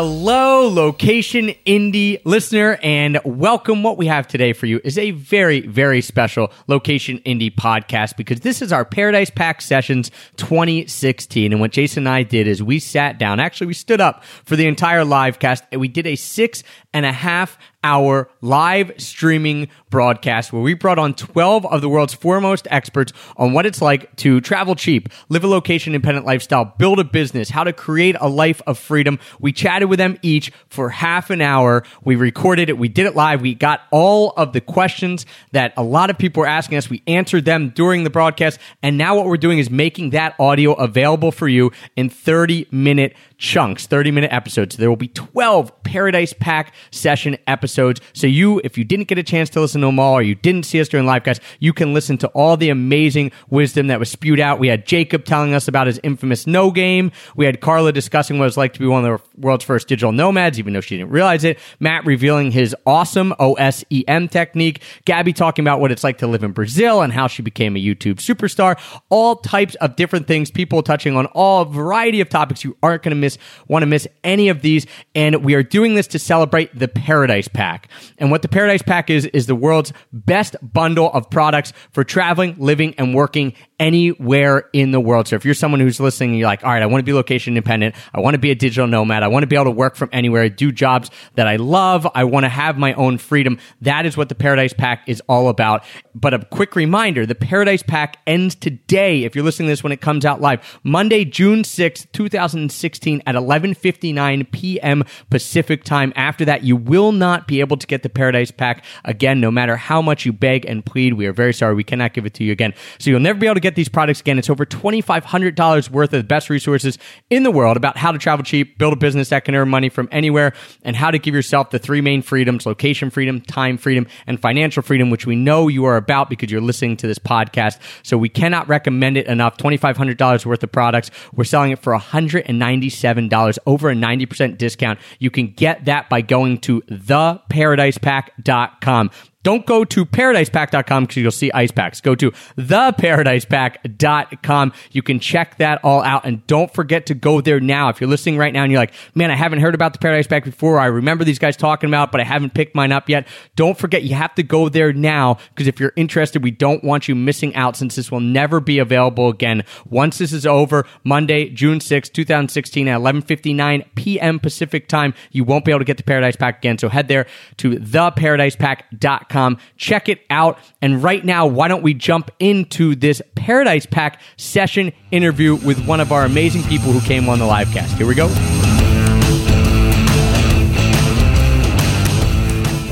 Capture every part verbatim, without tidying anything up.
Hello, Location Indie listener, and welcome. What we have today for you is a very, very special Location Indie podcast because this is our Paradise Pack Sessions twenty sixteen. And what Jason and I did is we sat down, actually we stood up for the entire live cast, and we did a six and a half hour live streaming broadcast where we brought on twelve of the world's foremost experts on what it's like to travel cheap, live a location-independent lifestyle, build a business, how to create a life of freedom. We chatted with them each for half an hour. We recorded it. We did it live. We got all of the questions that a lot of people were asking us. We answered them during the broadcast. And now what we're doing is making that audio available for you in thirty-minute chunks, thirty-minute episodes. There will be twelve Paradise Pack Session episodes. So you, if you didn't get a chance to listen to them all, or you didn't see us during livecast, you can listen to all the amazing wisdom that was spewed out. We had Jacob telling us about his infamous no game. We had Carla discussing what it's like to be one of the world's first digital nomads, even though she didn't realize it. Matt revealing his awesome O S E M technique. Gabby talking about what it's like to live in Brazil and how she became a YouTube superstar. All types of different things. People touching on all variety of topics. You aren't going to miss want to miss any of these, and we are doing this to celebrate the Paradise Pack. And what the Paradise Pack is, is the world's best bundle of products for traveling, living, and working anywhere in the world. So if you're someone who's listening and you're like, all right, I want to be location independent, I want to be a digital nomad, I want to be able to work from anywhere, do jobs that I love, I want to have my own freedom, that is what the Paradise Pack is all about. But a quick reminder, the Paradise Pack ends today, if you're listening to this when it comes out live, Monday, June sixth, twenty sixteen, at eleven fifty-nine p.m. Pacific time. After that, you will not be able to get the Paradise Pack again, no matter how much you beg and plead. We are very sorry. We cannot give it to you again. So you'll never be able to get these products again. It's over twenty-five hundred dollars worth of the best resources in the world about how to travel cheap, build a business that can earn money from anywhere, and how to give yourself the three main freedoms: location freedom, time freedom, and financial freedom, which we know you are about because you're listening to this podcast. So we cannot recommend it enough. twenty-five hundred dollars worth of products. We're selling it for one hundred ninety-seven dollars. Over a ninety percent discount. You can get that by going to the paradise pack dot com. Don't go to paradise pack dot com because you'll see ice packs. Go to the paradise pack dot com. You can check that all out. And don't forget to go there now. If you're listening right now and you're like, man, I haven't heard about the Paradise Pack before. I remember these guys talking about it, but I haven't picked mine up yet. Don't forget, you have to go there now because if you're interested, we don't want you missing out since this will never be available again. Once this is over, Monday, June sixth, twenty sixteen at eleven fifty-nine p.m. Pacific time, you won't be able to get the Paradise Pack again. So head there to the paradise pack dot com. Check it out. And right now, why don't we jump into this Paradise Pack session interview with one of our amazing people who came on the live cast. Here we go.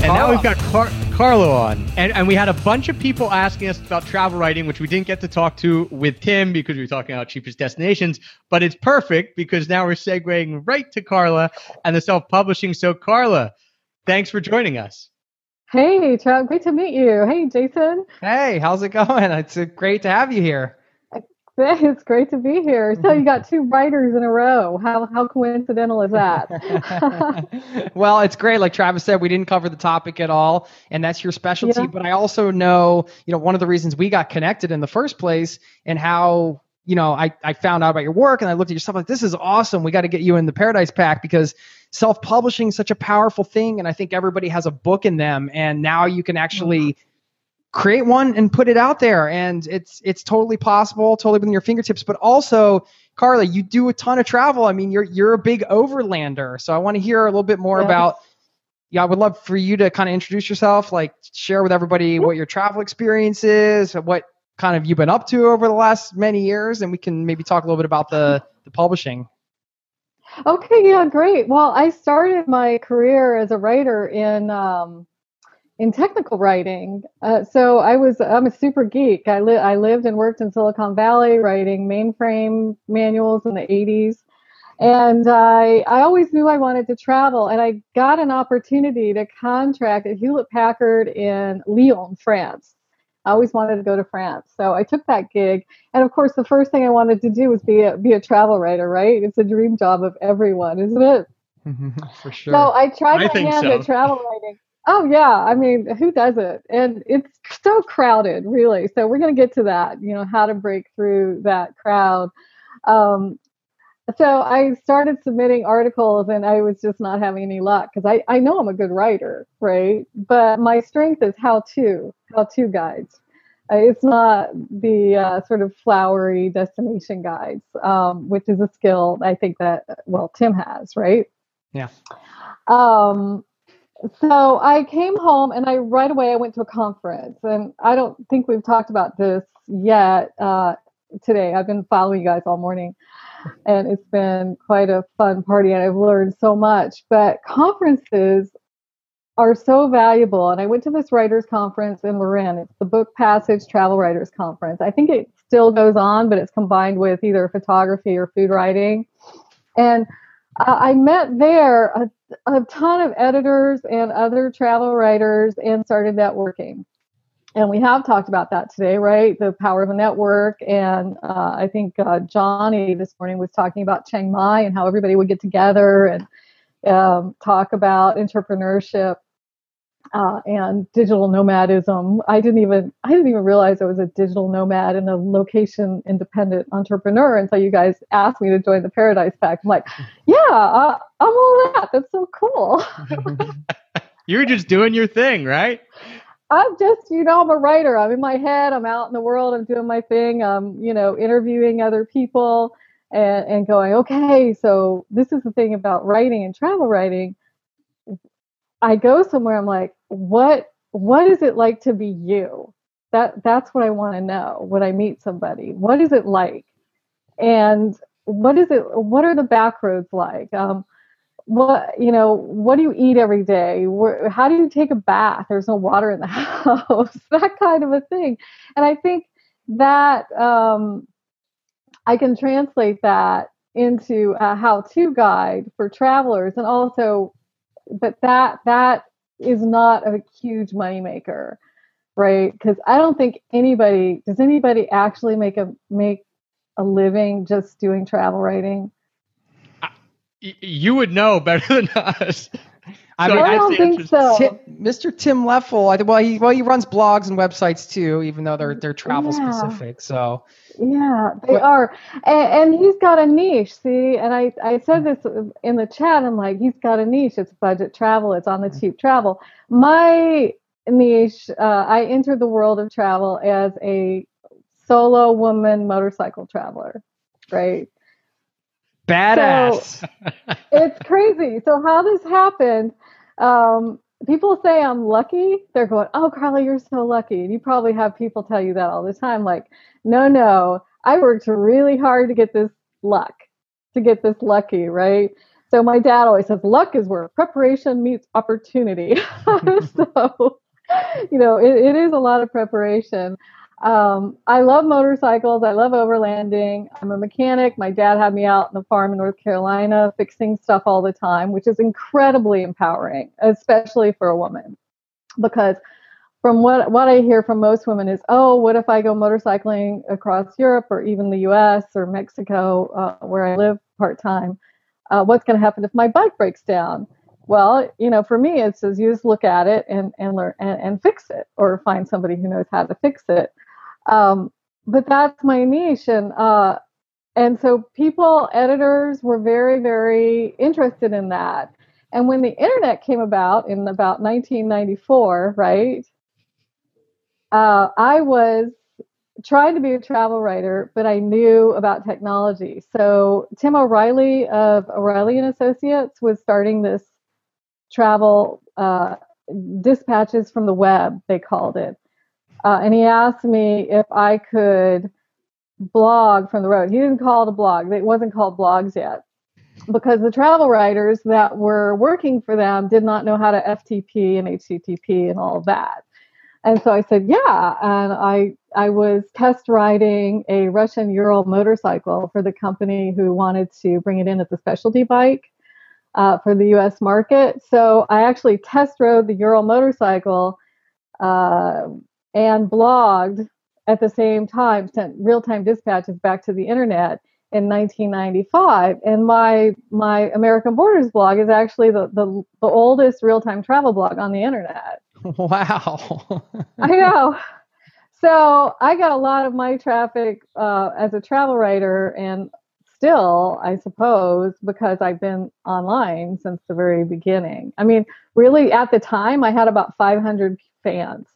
And now we've got Car- Carla on. And, and we had a bunch of people asking us about travel writing, which we didn't get to talk to with Tim because we were talking about cheapest destinations. But it's perfect because now we're segueing right to Carla and the self-publishing. So Carla, thanks for joining us. Hey, Trout. Great to meet you. Hey, Jason. Hey, how's it going? It's great to have you here. It's great to be here. So you got two writers in a row. How how coincidental is that? Well, it's great. Like Travis said, we didn't cover the topic at all, and that's your specialty. Yeah. But I also know, you know, one of the reasons we got connected in the first place and how, you know, I, I found out about your work and I looked at your stuff like, this is awesome. We got to get you in the Paradise Pack because self-publishing is such a powerful thing, and I think everybody has a book in them, and now you can actually create one and put it out there, and it's it's totally possible, totally within your fingertips. But also, Carla, you do a ton of travel. I mean, you're you're a big overlander, so I want to hear a little bit more yeah. about, yeah, I would love for you to kind of introduce yourself, like share with everybody what your travel experience is, what kind of you've been up to over the last many years, and we can maybe talk a little bit about the, the publishing. Okay, yeah, great. Well, I started my career as a writer in um, in technical writing. Uh, so I was I'm a super geek. I li- I lived and worked in Silicon Valley writing mainframe manuals in the eighties, and I I always knew I wanted to travel. And I got an opportunity to contract at Hewlett-Packard in Lyon, France. I always wanted to go to France. So I took that gig. And of course, the first thing I wanted to do was be a, be a travel writer, right? It's a dream job of everyone, isn't it? For sure. So I tried my hand at travel writing. Oh, yeah. I mean, who does it? And it's so crowded, really. So we're going to get to that, you know, how to break through that crowd. Um, So I started submitting articles and I was just not having any luck because I, I know I'm a good writer, right? But my strength is how-to, how-to guides. It's not the uh, sort of flowery destination guides, um, which is a skill I think that, well, Tim has, right? Yeah. Um. So I came home and I right away I went to a conference, and I don't think we've talked about this yet uh, today. I've been following you guys all morning. And it's been quite a fun party, and I've learned so much. But conferences are so valuable. And I went to this writers' conference in Marin. It's the Book Passage Travel Writers Conference. I think it still goes on, but it's combined with either photography or food writing. And uh, I met there a, a ton of editors and other travel writers and started networking. And we have talked about that today, right? The power of a network. And uh, I think uh, Johnny this morning was talking about Chiang Mai and how everybody would get together and um, talk about entrepreneurship uh, and digital nomadism. I didn't even I didn't even realize I was a digital nomad and a location independent entrepreneur until you guys asked me to join the Paradise Pack. I'm like, yeah, uh, I'm all that. That's so cool. You're just doing your thing, right? I'm just, you know, I'm a writer. I'm in my head. I'm out in the world. I'm doing my thing. I'm, you know, interviewing other people and, and going, okay, so this is the thing about writing and travel writing. I go somewhere. I'm like, what, what is it like to be you? That, that's what I want to know when I meet somebody. What is it like? And what is it, what are the back roads like? Um, What, you know, what do you eat every day? Where, how do you take a bath? There's no water in the house, that kind of a thing. And I think that um, I can translate that into a how-to guide for travelers. And also, but that that is not a huge moneymaker, right? Because I don't think anybody, does anybody actually make a make a living just doing travel writing? You would know better than us. I, so mean, I don't think so. Tim, Mister Tim Leffel, well, he well he runs blogs and websites too, even though they're they're travel yeah. specific. So yeah, they but, are, and, and he's got a niche. See, and I I said this in the chat. I'm like, he's got a niche. It's budget travel. It's on the cheap travel. My niche. Uh, I entered the world of travel as a solo woman motorcycle traveler, right? Badass. So, it's crazy. So how this happened, um, people say I'm lucky. They're going, oh, Carla, you're so lucky. And you probably have people tell you that all the time. Like, no, no, I worked really hard to get this luck, to get this lucky, right? So my dad always says, luck is where preparation meets opportunity. So, you know, it, it is a lot of preparation. Um, I love motorcycles. I love overlanding. I'm a mechanic. My dad had me out on the farm in North Carolina fixing stuff all the time, which is incredibly empowering, especially for a woman. Because from what, what I hear from most women is, oh, what if I go motorcycling across Europe or even the U S or Mexico, uh, where I live part-time? Uh, what's going to happen if my bike breaks down? Well, you know, for me, it's just you just look at it and and learn and, and fix it or find somebody who knows how to fix it. Um, but that's my niche. And, uh, and so people, editors were very, very interested in that. And when the internet came about in about nineteen ninety-four, right, uh, I was trying to be a travel writer, but I knew about technology. So Tim O'Reilly of O'Reilly and Associates was starting this travel uh, dispatches from the web, they called it. Uh, and he asked me if I could blog from the road. He didn't call it a blog. It wasn't called blogs yet because the travel writers that were working for them did not know how to F T P and H T T P and all that. And so I said, yeah. And I I was test riding a Russian Ural motorcycle for the company who wanted to bring it in as a specialty bike uh, for the U S market. So I actually test rode the Ural motorcycle uh and blogged at the same time, sent real-time dispatches back to the internet in nineteen ninety-five. And my my American Borders blog is actually the the, the oldest real-time travel blog on the internet. Wow. I know. So I got a lot of my traffic uh, as a travel writer and still, I suppose, because I've been online since the very beginning. I mean, really, at the time, I had about five hundred fans,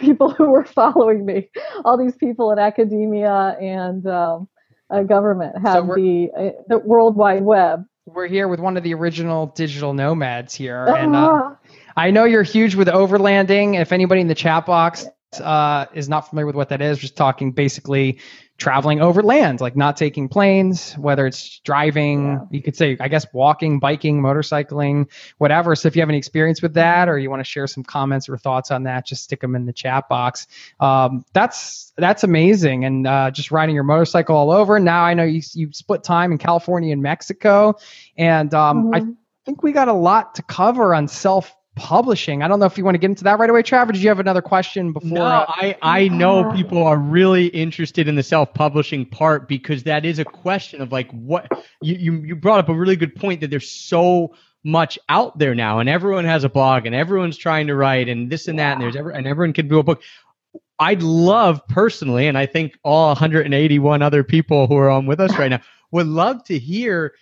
people who were following me. All these people in academia and um, uh, government had so the, uh, the World Wide Web. We're here with one of the original digital nomads here. Uh-huh. And uh, I know you're huge with overlanding. If anybody in the chat box uh, is not familiar with what that is, just talking basically traveling overland, like not taking planes, whether it's driving, yeah. you could say, I guess, walking, biking, motorcycling, whatever. So if you have any experience with that, or you want to share some comments or thoughts on that, just stick them in the chat box. Um, that's, that's amazing. And uh, just riding your motorcycle all over. Now I know you, you split time in California and Mexico. And um, mm-hmm. I think we got a lot to cover on self publishing. I don't know if you want to get into that right away, Trav, or did you have another question before? No, I, I know people are really interested in the self-publishing part, because that is a question of like what you, you, you brought up a really good point, that there's so much out there now and everyone has a blog and everyone's trying to write and this and that, and there's ever, and everyone can do a book. I'd love personally, and I think all one hundred eighty-one other people who are on with us right now would love to hear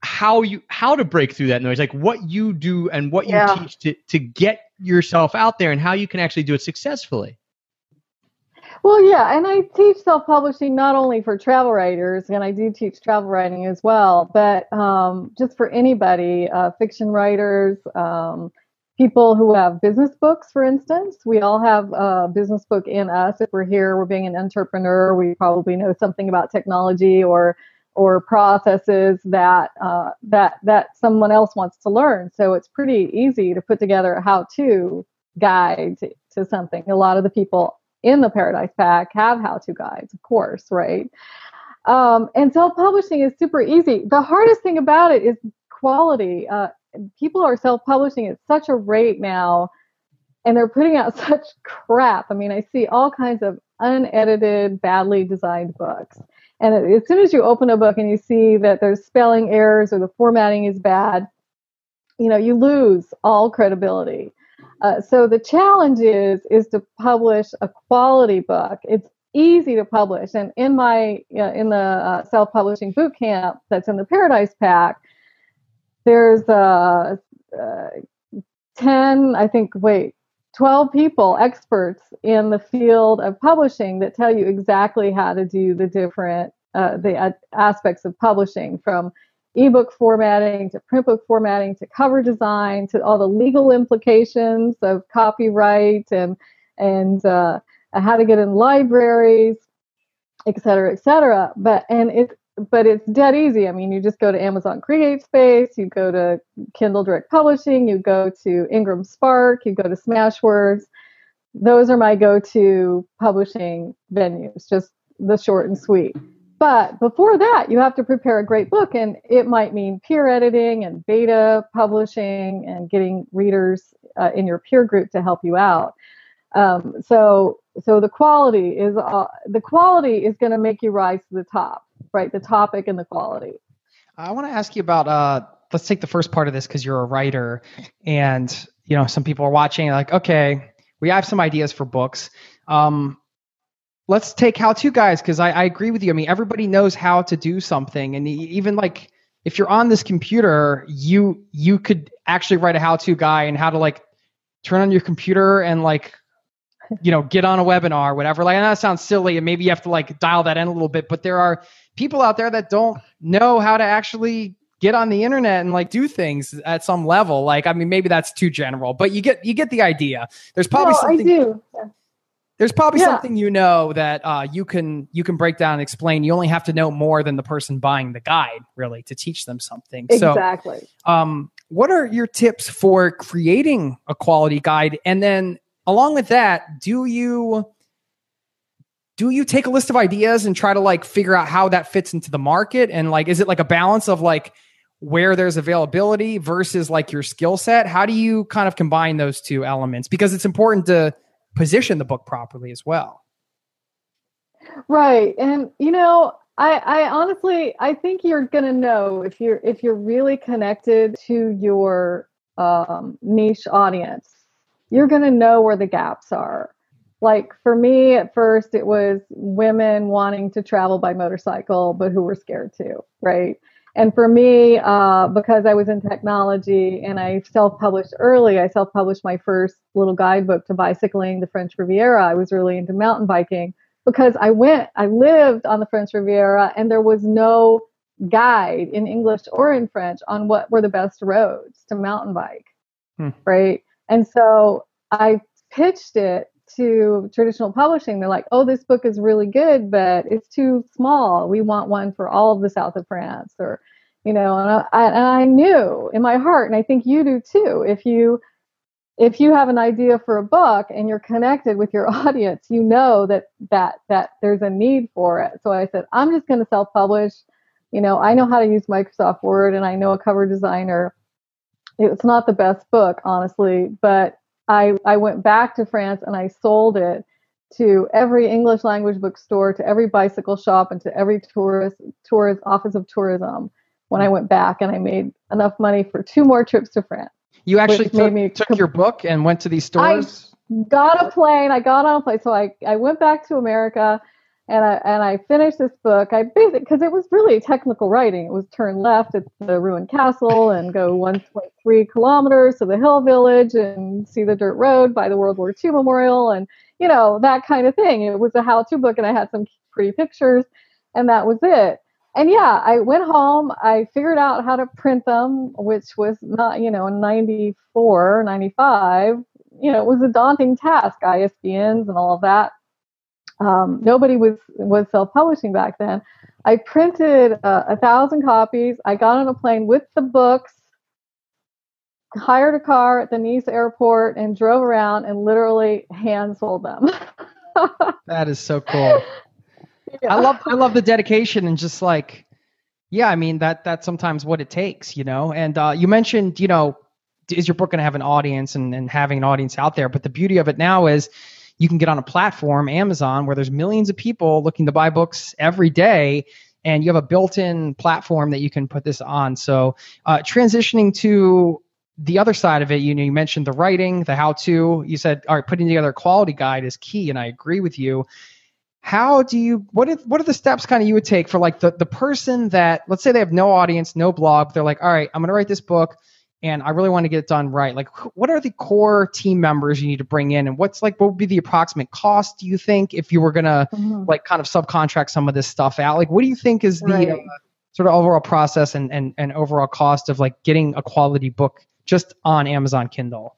how you how to break through that noise, like what you do and what you yeah. teach to, to get yourself out there and how you can actually do it successfully. Well, yeah, and I teach self-publishing not only for travel writers, and I do teach travel writing as well, but um, just for anybody, uh, fiction writers, um, people who have business books, for instance. We all have a business book in us. If we're here, we're being an entrepreneur, we probably know something about technology or or processes that uh, that that someone else wants to learn. So it's pretty easy to put together a how-to guide to, to something. A lot of the people in the Paradise Pack have how-to guides, of course, right? Um, and self-publishing is super easy. The hardest thing about it is quality. Uh, people are self-publishing at such a rate now, and they're putting out such crap. I mean, I see all kinds of unedited, badly designed books. And as soon as you open a book and you see that there's spelling errors or the formatting is bad, you know, you lose all credibility. Uh, so the challenge is, is to publish a quality book. It's easy to publish. And in my, uh, in the uh, self-publishing boot camp that's in the Paradise Pack, there's uh, uh, ten, I think, wait, twelve people, experts in the field of publishing, that tell you exactly how to do the different uh, the uh, aspects of publishing, from ebook formatting to print book formatting to cover design to all the legal implications of copyright and and uh, how to get in libraries, et cetera, et cetera. But and it's but it's dead easy. I mean, you just go to Amazon CreateSpace, you go to Kindle Direct Publishing, you go to Ingram Spark, you go to Smashwords. Those are my go-to publishing venues, just the short and sweet. But before that, you have to prepare a great book, and it might mean peer editing and beta publishing and getting readers uh, in your peer group to help you out. Um, so, so the quality is uh, the quality is going to make you rise to the top. Right, the topic and the quality. I want to ask you about, uh, let's take the first part of this, because you're a writer, and you know some people are watching like, okay, we have some ideas for books. Um, let's take how-to guys, because I, I agree with you. I mean, everybody knows how to do something, and even like if you're on this computer, you you could actually write a how-to guy and how to like turn on your computer and like, you know, get on a webinar or whatever. Like, I know that sounds silly, and maybe you have to like dial that in a little bit, but there are people out there that don't know how to actually get on the internet and like do things at some level. Like, I mean, maybe that's too general, but you get, you get the idea. There's probably no, something, I do. Yeah. there's probably yeah. something, you know, that uh, you can, you can break down and explain. You only have to know more than the person buying the guide, really, to teach them something. Exactly. So, um, what are your tips for creating a quality guide? And then, along with that, do you do you take a list of ideas and try to like figure out how that fits into the market? And like, is it like a balance of like where there's availability versus like your skill set? How do you kind of combine those two elements? Because it's important to position the book properly as well. Right. And you know, I, I honestly, I think you're going to know if you're, if you're really connected to your um, niche audience. You're going to know where the gaps are. Like for me at first, it was women wanting to travel by motorcycle, but who were scared too, right? And for me, uh, because I was in technology and I self-published early, I self-published my first little guidebook to bicycling the French Riviera. I was really into mountain biking because I went, I lived on the French Riviera and there was no guide in English or in French on what were the best roads to mountain bike, hmm. right? And so I pitched it to traditional publishing. They're like, oh, this book is really good, but it's too small. We want one for all of the South of France, or, you know, and I, and I knew in my heart, and I think you do too, if you, if you have an idea for a book and you're connected with your audience, you know that, that, that there's a need for it. So I said, I'm just going to self-publish. You know, I know how to use Microsoft Word and I know a cover designer. It's not the best book, honestly, but I, I went back to France and I sold it to every English language bookstore, to every bicycle shop, and to every tourist, tourist office of tourism when I went back, and I made enough money for two more trips to France. You actually took, me, took your book and went to these stores? I got a plane. I got on a plane. So I, I went back to America and I, and I finished this book. I basically, because it was really technical writing. It was turn left at the ruined castle and go one point three kilometers to the hill village and see the dirt road by the World War Two Memorial and, you know, that kind of thing. It was a how-to book and I had some pretty pictures and that was it. And yeah, I went home. I figured out how to print them, which was not, you know, in ninety-four, ninety-five, you know, it was a daunting task, I S B Ns and all of that. Um, nobody was, was self-publishing back then. I printed uh, a thousand copies. I got on a plane with the books, hired a car at the Nice airport and drove around and literally hand sold them. That is so cool. Yeah. I love, I love the dedication and just like, yeah, I mean that, that's sometimes what it takes, you know? And, uh, you mentioned, you know, is your book going to have an audience and, and having an audience out there? But the beauty of it now is, you can get on a platform, Amazon, where there's millions of people looking to buy books every day, and you have a built-in platform that you can put this on. So uh, transitioning to the other side of it, you know, you mentioned the writing, the how-to. You said, all right, putting together a quality guide is key, and I agree with you. How do you, what, if, what are the steps kind of you would take for like the, the person that, let's say they have no audience, no blog, they're like, all right, I'm going to write this book. And I really want to get it done right. Like, what are the core team members you need to bring in? And what's like, what would be the approximate cost, do you think, if you were going to mm-hmm. like kind of subcontract some of this stuff out? Like, what do you think is the right. uh, sort of overall process and, and, and overall cost of like getting a quality book just on Amazon Kindle?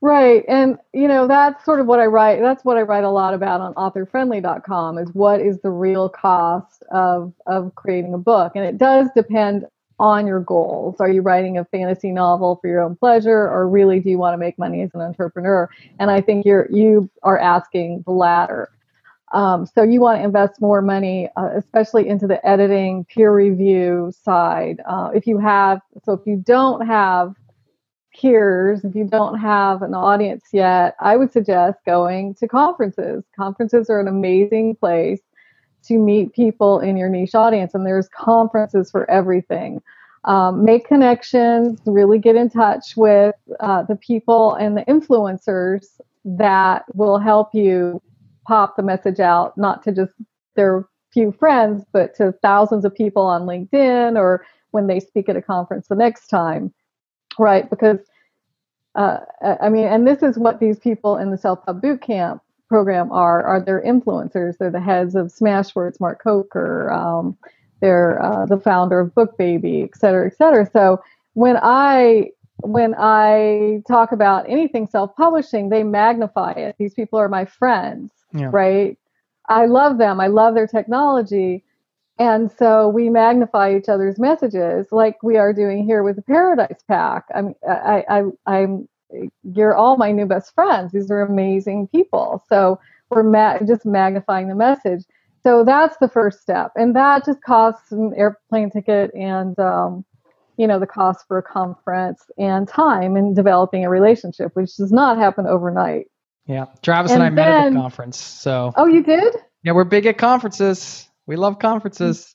Right. And, you know, that's sort of what I write. That's what I write a lot about on author friendly dot com is what is the real cost of, of creating a book. And it does depend on your goals. Are you writing a fantasy novel for your own pleasure, or really do you want to make money as an entrepreneur? And I think you're, you are asking the latter. Um, so you want to invest more money, uh, especially into the editing, peer review side. Uh, if you have, so if you don't have peers, if you don't have an audience yet, I would suggest going to conferences. Conferences are an amazing place to meet people in your niche audience, and there's conferences for everything. Um, make connections, really get in touch with uh, the people and the influencers that will help you pop the message out, not to just their few friends, but to thousands of people on LinkedIn or when they speak at a conference the next time, right? Because, uh, I mean, and this is what these people in the self-pub boot camp program are, are their influencers. They're the heads of Smashwords, Mark Coker, um, they're uh, the founder of Book Baby, et cetera, et cetera. So when I, when I talk about anything self-publishing, they magnify it. These people are my friends, yeah. right? I love them. I love their technology. And so we magnify each other's messages like we are doing here with the Paradise Pack. I'm, I, I, I'm, you're all my new best friends. These are amazing people. So we're ma- just magnifying the message. So that's the first step. And that just costs an airplane ticket and, um, you know, the cost for a conference and time and developing a relationship, which does not happen overnight. Yeah. Travis and, and I then, met at the conference. So. Oh, you did? Yeah. We're big at conferences. We love conferences.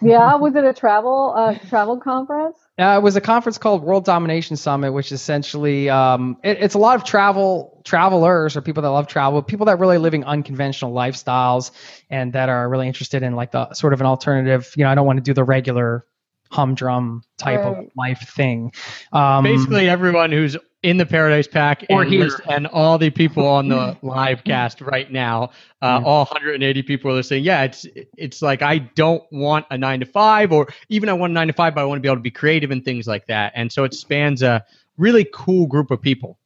Yeah. Was it a travel, uh, travel conference? Uh, it was a conference called World Domination Summit, which essentially um, it, it's a lot of travel travelers or people that love travel, people that really are living unconventional lifestyles and that are really interested in like the sort of an alternative. You know, I don't want to do the regular humdrum type right. of life thing. Um, Basically, everyone who's in the Paradise Pack and, or here. and all the people on the live cast right now, uh, yeah. all one hundred eighty people are saying, yeah, it's it's like I don't want a nine to five, or even I want a nine to five, but I want to be able to be creative and things like that. And so it spans a really cool group of people.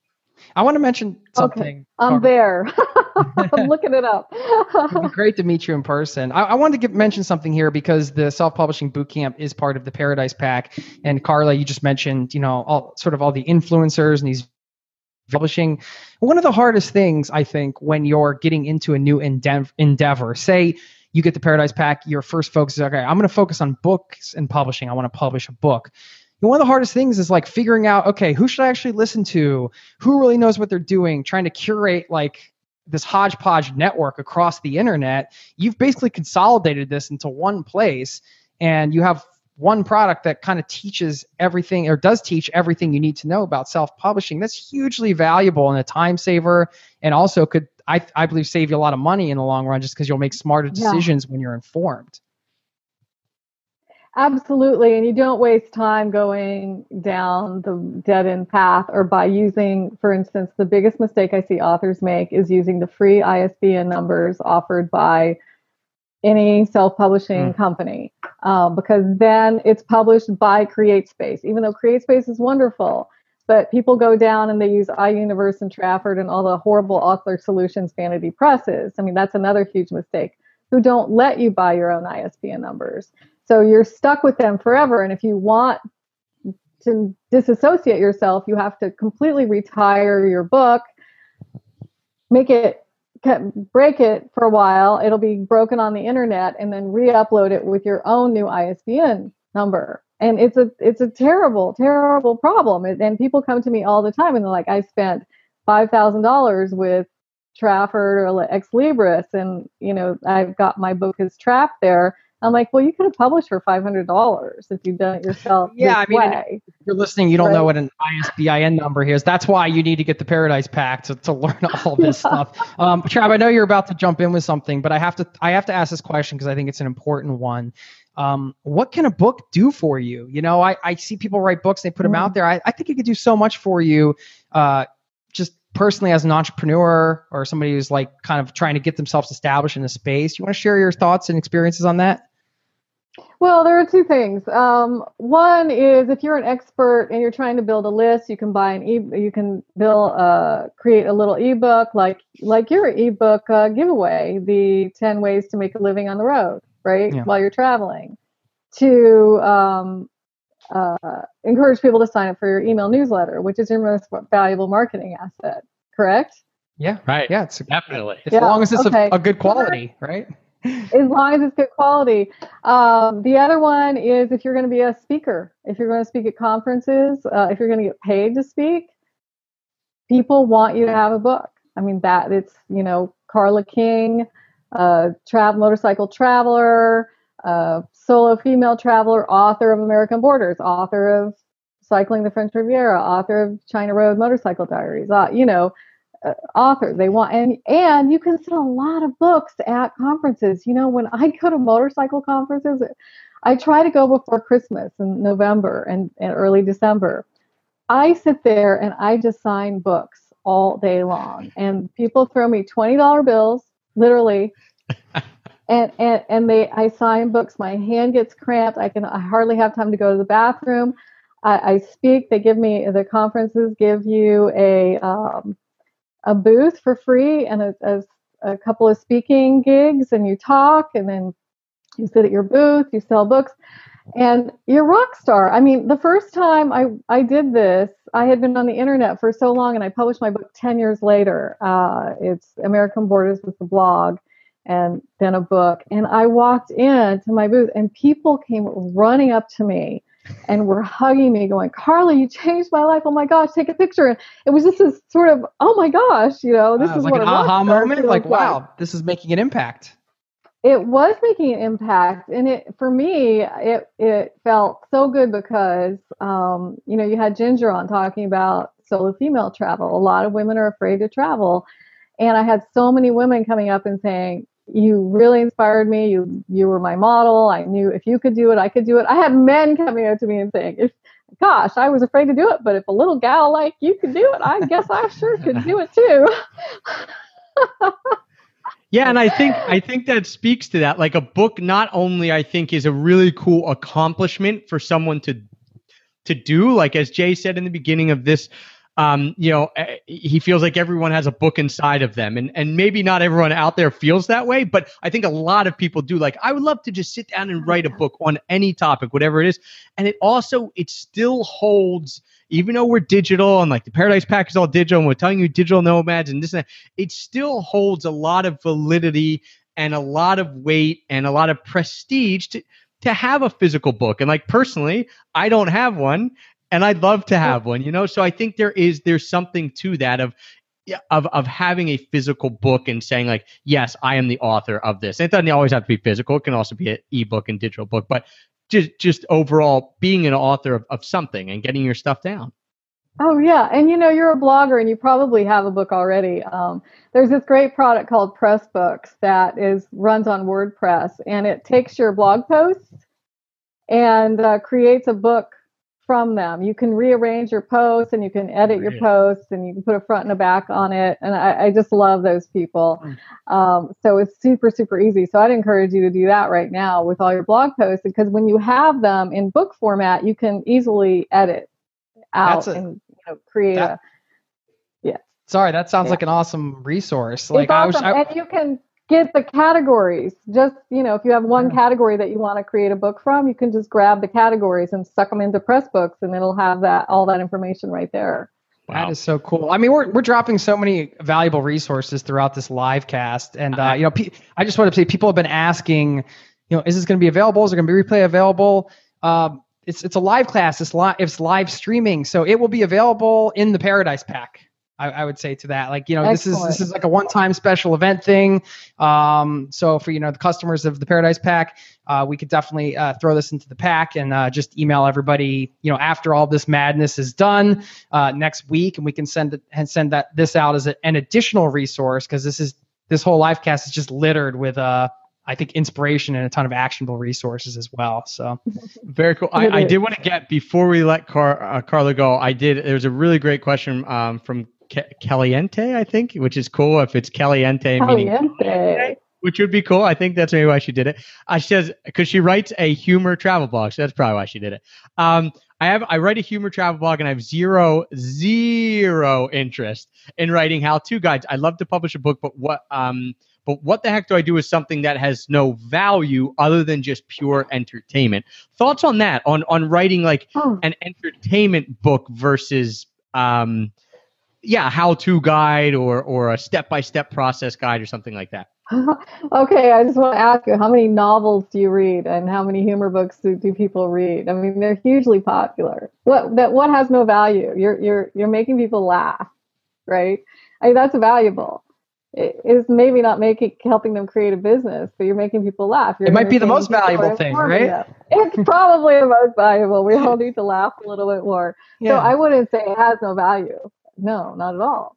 I want to mention something. Okay. I'm there. I'm looking it up. It'd be great to meet you in person. I, I wanted to get, mention something here because the self-publishing bootcamp is part of the Paradise Pack. And Carla, you just mentioned, you know, all sort of all the influencers and these publishing. One of the hardest things, I think, when you're getting into a new endeav- endeavor, say you get the Paradise Pack, your first focus is, okay, I'm going to focus on books and publishing. I want to publish a book. One of the hardest things is like figuring out, okay, who should I actually listen to? Who really knows what they're doing? Trying to curate like this hodgepodge network across the internet. You've basically consolidated this into one place and you have one product that kind of teaches everything or does teach everything you need to know about self-publishing. That's hugely valuable and a time saver, and also could, I, I believe, save you a lot of money in the long run just because you'll make smarter decisions yeah. when you're informed. Absolutely. And you don't waste time going down the dead end path or by using, for instance, the biggest mistake I see authors make is using the free I S B N numbers offered by any self-publishing mm. company, uh, because then it's published by CreateSpace, even though CreateSpace is wonderful. But people go down and they use iUniverse and Trafford and all the horrible author solutions vanity presses. I mean, that's another huge mistake, who don't let you buy your own I S B N numbers. So you're stuck with them forever. And if you want to disassociate yourself, you have to completely retire your book, make it, break it for a while. It'll be broken on the internet, and then re-upload it with your own new I S B N number. And it's a, it's a terrible, terrible problem. And people come to me all the time and they're like, I spent five thousand dollars with Trafford or Ex Libris, and you know, I've got, my book is trapped there. I'm like, well, you could have published for five hundred dollars if you've done it yourself. Yeah, I mean, way. If you're listening, you don't right? know what an I S B N number is. That's why you need to get the Paradise Pack to, to learn all this yeah. stuff. Um, Trav, I know you're about to jump in with something, but I have to I have to ask this question because I think it's an important one. Um, what can a book do for you? You know, I, I see people write books, they put mm. them out there. I, I think it could do so much for you. Uh, just personally as an entrepreneur or somebody who's like kind of trying to get themselves established in a space. You want to share your thoughts and experiences on that? Well, there are two things. Um, one is if you're an expert and you're trying to build a list, you can buy an e- you can build uh, create a little ebook like like your ebook uh, giveaway, the ten ways to make a living on the road, right? Yeah. While you're traveling, to um, uh, encourage people to sign up for your email newsletter, which is your most valuable marketing asset. Correct? Yeah, right. Yeah, it's definitely as yeah. long as it's okay. a, a good quality, right? As long as it's good quality. Um, the other one is if you're going to be a speaker, if you're going to speak at conferences, uh, if you're going to get paid to speak, people want you to have a book. I mean, that it's, you know, Carla King, uh, travel, motorcycle traveler, uh, solo female traveler, author of American Borders, author of Cycling the French Riviera, author of China Road Motorcycle Diaries, uh, you know, Uh, authors they want, and and you can sell a lot of books at conferences. You know, when I go to motorcycle conferences, I try to go before Christmas in November and, and early December. I sit there and I just sign books all day long, and people throw me twenty dollar bills, literally, and and and they I sign books. My hand gets cramped. I can I hardly have time to go to the bathroom. I, I speak. They give me the conferences give you a um, a booth for free and a, a, a couple of speaking gigs, and you talk, and then you sit at your booth, you sell books, and you're a rock star. I mean, the first time I, I did this, I had been on the internet for so long, and I published my book ten years later. Uh, it's American Borders with the blog and then a book. And I walked into my booth and people came running up to me and were hugging me going, Carla, you changed my life. Oh my gosh, take a picture. And it was just this sort of, oh my gosh, you know, this uh, is like what an aha moment. Like, wow, this is making an impact. It was making an impact. And it, for me, it, it felt so good because, um, you know, you had Ginger on talking about solo female travel. A lot of women are afraid to travel. And I had so many women coming up and saying, you really inspired me. You you were my model. I knew if you could do it, I could do it. I had men coming up to me and saying, if, gosh, I was afraid to do it, but if a little gal like you could do it, I guess I sure could do it too. Yeah, and I think I think that speaks to that. Like a book not only, I think, is a really cool accomplishment for someone to to do. Like as Jay said in the beginning of this, um, you know, he feels like everyone has a book inside of them. And and maybe not everyone out there feels that way, but I think a lot of people do. Like, I would love to just sit down and write a book on any topic, whatever it is. And it also, it still holds, even though we're digital and like the Paradise Pack is all digital and we're telling you digital nomads and this and that, it still holds a lot of validity and a lot of weight and a lot of prestige to, to have a physical book. And like personally, I don't have one. And I'd love to have one, you know? So I think there is, there's something to that of, of, of having a physical book and saying like, yes, I am the author of this. And it doesn't always have to be physical. It can also be an ebook and digital book, but just, just overall being an author of, of something and getting your stuff down. Oh yeah. And you know, you're a blogger and you probably have a book already. Um, there's this great product called Pressbooks that is runs on WordPress, and it takes your blog posts and uh, creates a book from them. You can rearrange your posts and you can edit your posts and you can put a front and a back on it. And I, I just love those people. Um, so it's super, super easy. So I'd encourage you to do that right now with all your blog posts, because when you have them in book format, you can easily edit out a, and you know, create that, a, yeah. Sorry. That sounds yeah. like an awesome resource. It's like awesome. I was, I, and you can get the categories. Just, you know, if you have one category that you want to create a book from, you can just grab the categories and suck them into Pressbooks, and it'll have that all that information right there. Wow. That is so cool. I mean, we're we're dropping so many valuable resources throughout this live cast, and uh, you know, pe- I just wanted to say people have been asking, you know, is this going to be available? Is it going to be replay available? Um, it's it's a live class. It's live. It's live streaming, so it will be available in the Paradise Pack. I, I would say to that, like, you know, Excellent. this is, this is like a one-time special event thing. Um, so for, you know, the customers of the Paradise Pack, uh, we could definitely uh, throw this into the pack and uh, just email everybody, you know, after all this madness is done uh, next week, and we can send it and send that this out as a, an additional resource. Cause this is, this whole live cast is just littered with, uh, I think, inspiration and a ton of actionable resources as well. So very cool. I, I did want to get, before we let Car, uh, Carla go, I did, there was a really great question um, from Ke- Caliente, I think, which is cool if it's Caliente, Caliente. Meaning, which would be cool. I think that's maybe why she did it. Uh, she says, because she writes a humor travel blog, so that's probably why she did it. Um, I have I write a humor travel blog, and I have zero, zero interest in writing how-to guides. I love to publish a book, but what um, but what the heck do I do with something that has no value other than just pure entertainment? Thoughts on that, on on writing like oh. an entertainment book versus... Um, Yeah, how-to guide or or a step-by-step process guide or something like that. Okay, I just want to ask you, how many novels do you read and how many humor books do, do people read? I mean, they're hugely popular. What that what has no value? You're you're you're making people laugh, right? I mean, that's valuable. It is maybe not making helping them create a business, but you're making people laugh. You're it might be the most valuable thing, right? Them. It's probably the most valuable. We all need to laugh a little bit more. Yeah. So I wouldn't say it has no value. No, not at all.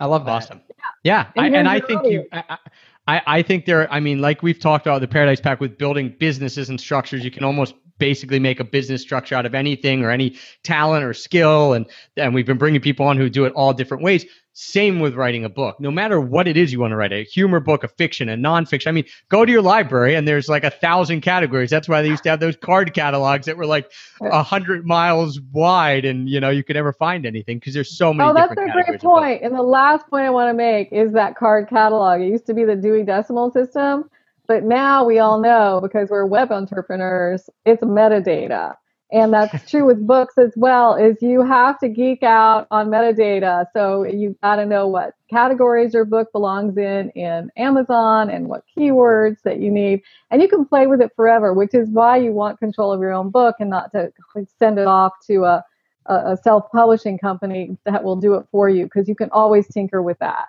I love that. Awesome. Yeah. yeah. And, I, and I think you, I, I, I think there, I mean, like we've talked about the Paradise Pack with building businesses and structures, you can almost basically make a business structure out of anything or any talent or skill. And, and we've been bringing people on who do it all different ways. Same with writing a book, no matter what it is you want to write, a humor book, a fiction, a nonfiction. I mean, go to your library and there's like a thousand categories. That's why they used to have those card catalogs that were like a hundred miles wide, and you know, you could never find anything because there's so many. Oh, that's different a great point. And the last point I want to make is that card catalog. It used to be the Dewey Decimal System. But now we all know, because we're web entrepreneurs, it's metadata. And that's true with books as well, is you have to geek out on metadata. So you've got to know what categories your book belongs in in Amazon and what keywords that you need. And you can play with it forever, which is why you want control of your own book and not to send it off to a, a self-publishing company that will do it for you, because you can always tinker with that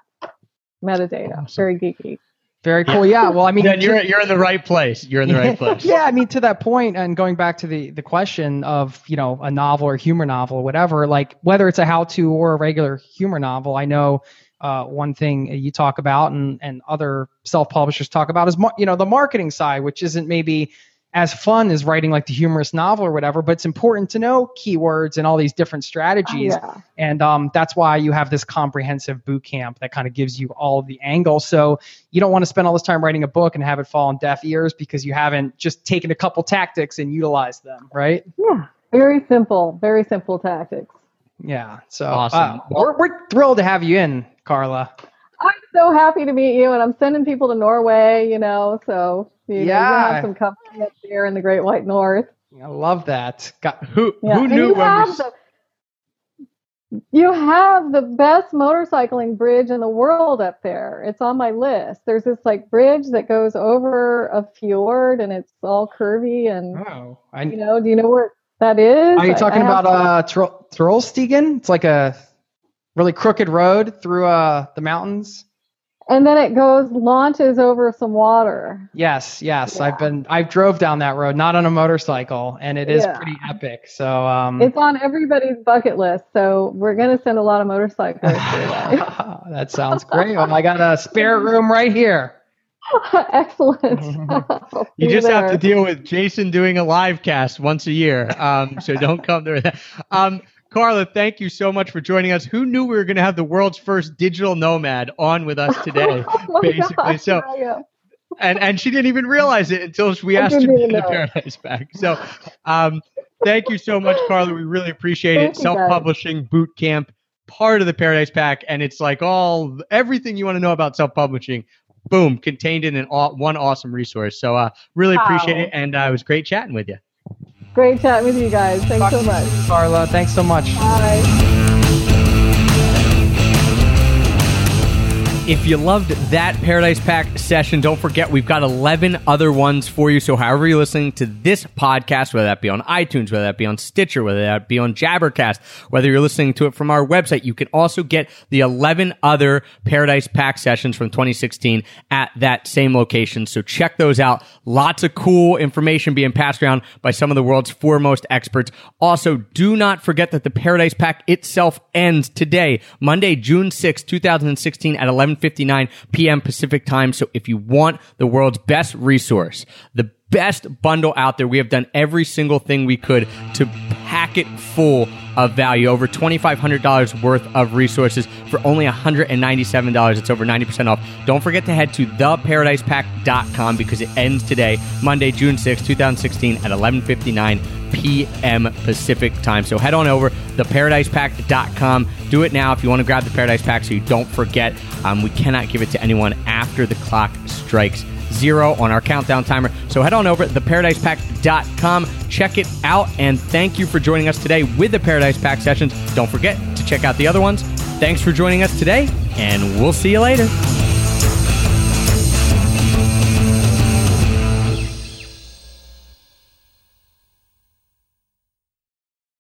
metadata. Awesome. Very geeky. Very cool. Yeah. Well, I mean, then you're you're in the right place. You're in the right place. Yeah. I mean, to that point, and going back to the the question of, you know, a novel or humor novel or whatever, like whether it's a how-to or a regular humor novel, I know uh, one thing you talk about and and other self-publishers talk about is, you know, the marketing side, which isn't maybe as fun as writing like the humorous novel or whatever, but it's important to know keywords and all these different strategies. Oh, yeah. And um, that's why you have this comprehensive boot camp that kind of gives you all of the angles. So you don't want to spend all this time writing a book and have it fall on deaf ears because you haven't just taken a couple tactics and utilized them, right? Yeah, very simple, very simple tactics. Yeah, so awesome. Uh, we're, we're thrilled to have you in, Carla. I'm so happy to meet you, and I'm sending people to Norway, you know, so... You yeah, know, you have some company up there in the Great White North. I love that. God, who yeah. who and knew? You have, the, you have the best motorcycling bridge in the world up there. It's on my list. There's this like bridge that goes over a fjord, and it's all curvy. And oh, I, you know, do you know where that is? Are you talking I, I about uh, Troll, Trollstigen? It's like a really crooked road through uh, the mountains. And then it goes, launches over some water. Yes, yes. Yeah. I've been, I've drove down that road, not on a motorcycle, and it is yeah. pretty epic. So um, it's on everybody's bucket list. So we're going to send a lot of motorcycles. That sounds great. Well, I got a spare room right here. Excellent. You just there. have to deal with Jason doing a live cast once a year. Um, so don't come there. Um, Carla, thank you so much for joining us. Who knew we were going to have the world's first digital nomad on with us today, oh basically. Gosh, so, yeah. and, and she didn't even realize it until we asked her to get the Paradise back. So um, thank you so much, Carla. We really appreciate it. Self-publishing boot camp, part of the Paradise Pack. And it's like all everything you want to know about self-publishing, boom, contained in an all, one awesome resource. So uh, really appreciate wow. it. And uh, it was great chatting with you. Great chat with you guys. Thanks Talk so much. Carla, thanks so much. Bye. If you loved that Paradise Pack session, don't forget we've got eleven other ones for you. So however you're listening to this podcast, whether that be on iTunes, whether that be on Stitcher, whether that be on Jabbercast, whether you're listening to it from our website, you can also get the eleven other Paradise Pack sessions from twenty sixteen at that same location. So check those out. Lots of cool information being passed around by some of the world's foremost experts. Also, do not forget that the Paradise Pack itself ends today, Monday, June sixth, two thousand sixteen at eleven fifty-nine p.m. Pacific time. So if you want the world's best resource, the best bundle out there, we have done every single thing we could to pack it full of value. Over twenty-five hundred dollars worth of resources for only one hundred ninety-seven dollars. It's over ninety percent off. Don't forget to head to the paradise pack dot com because it ends today, Monday, June sixth, two thousand sixteen at eleven fifty-nine p.m. Pacific time. So head on over the paradise pack dot com. Do it now if you want to grab the Paradise Pack so you don't forget. Um, we cannot give it to anyone after the clock strikes zero on our countdown timer. So head on over to the paradise pack dot com. Check it out. And thank you for joining us today with the Paradise Pack sessions. Don't forget to check out the other ones. Thanks for joining us today, and we'll see you later.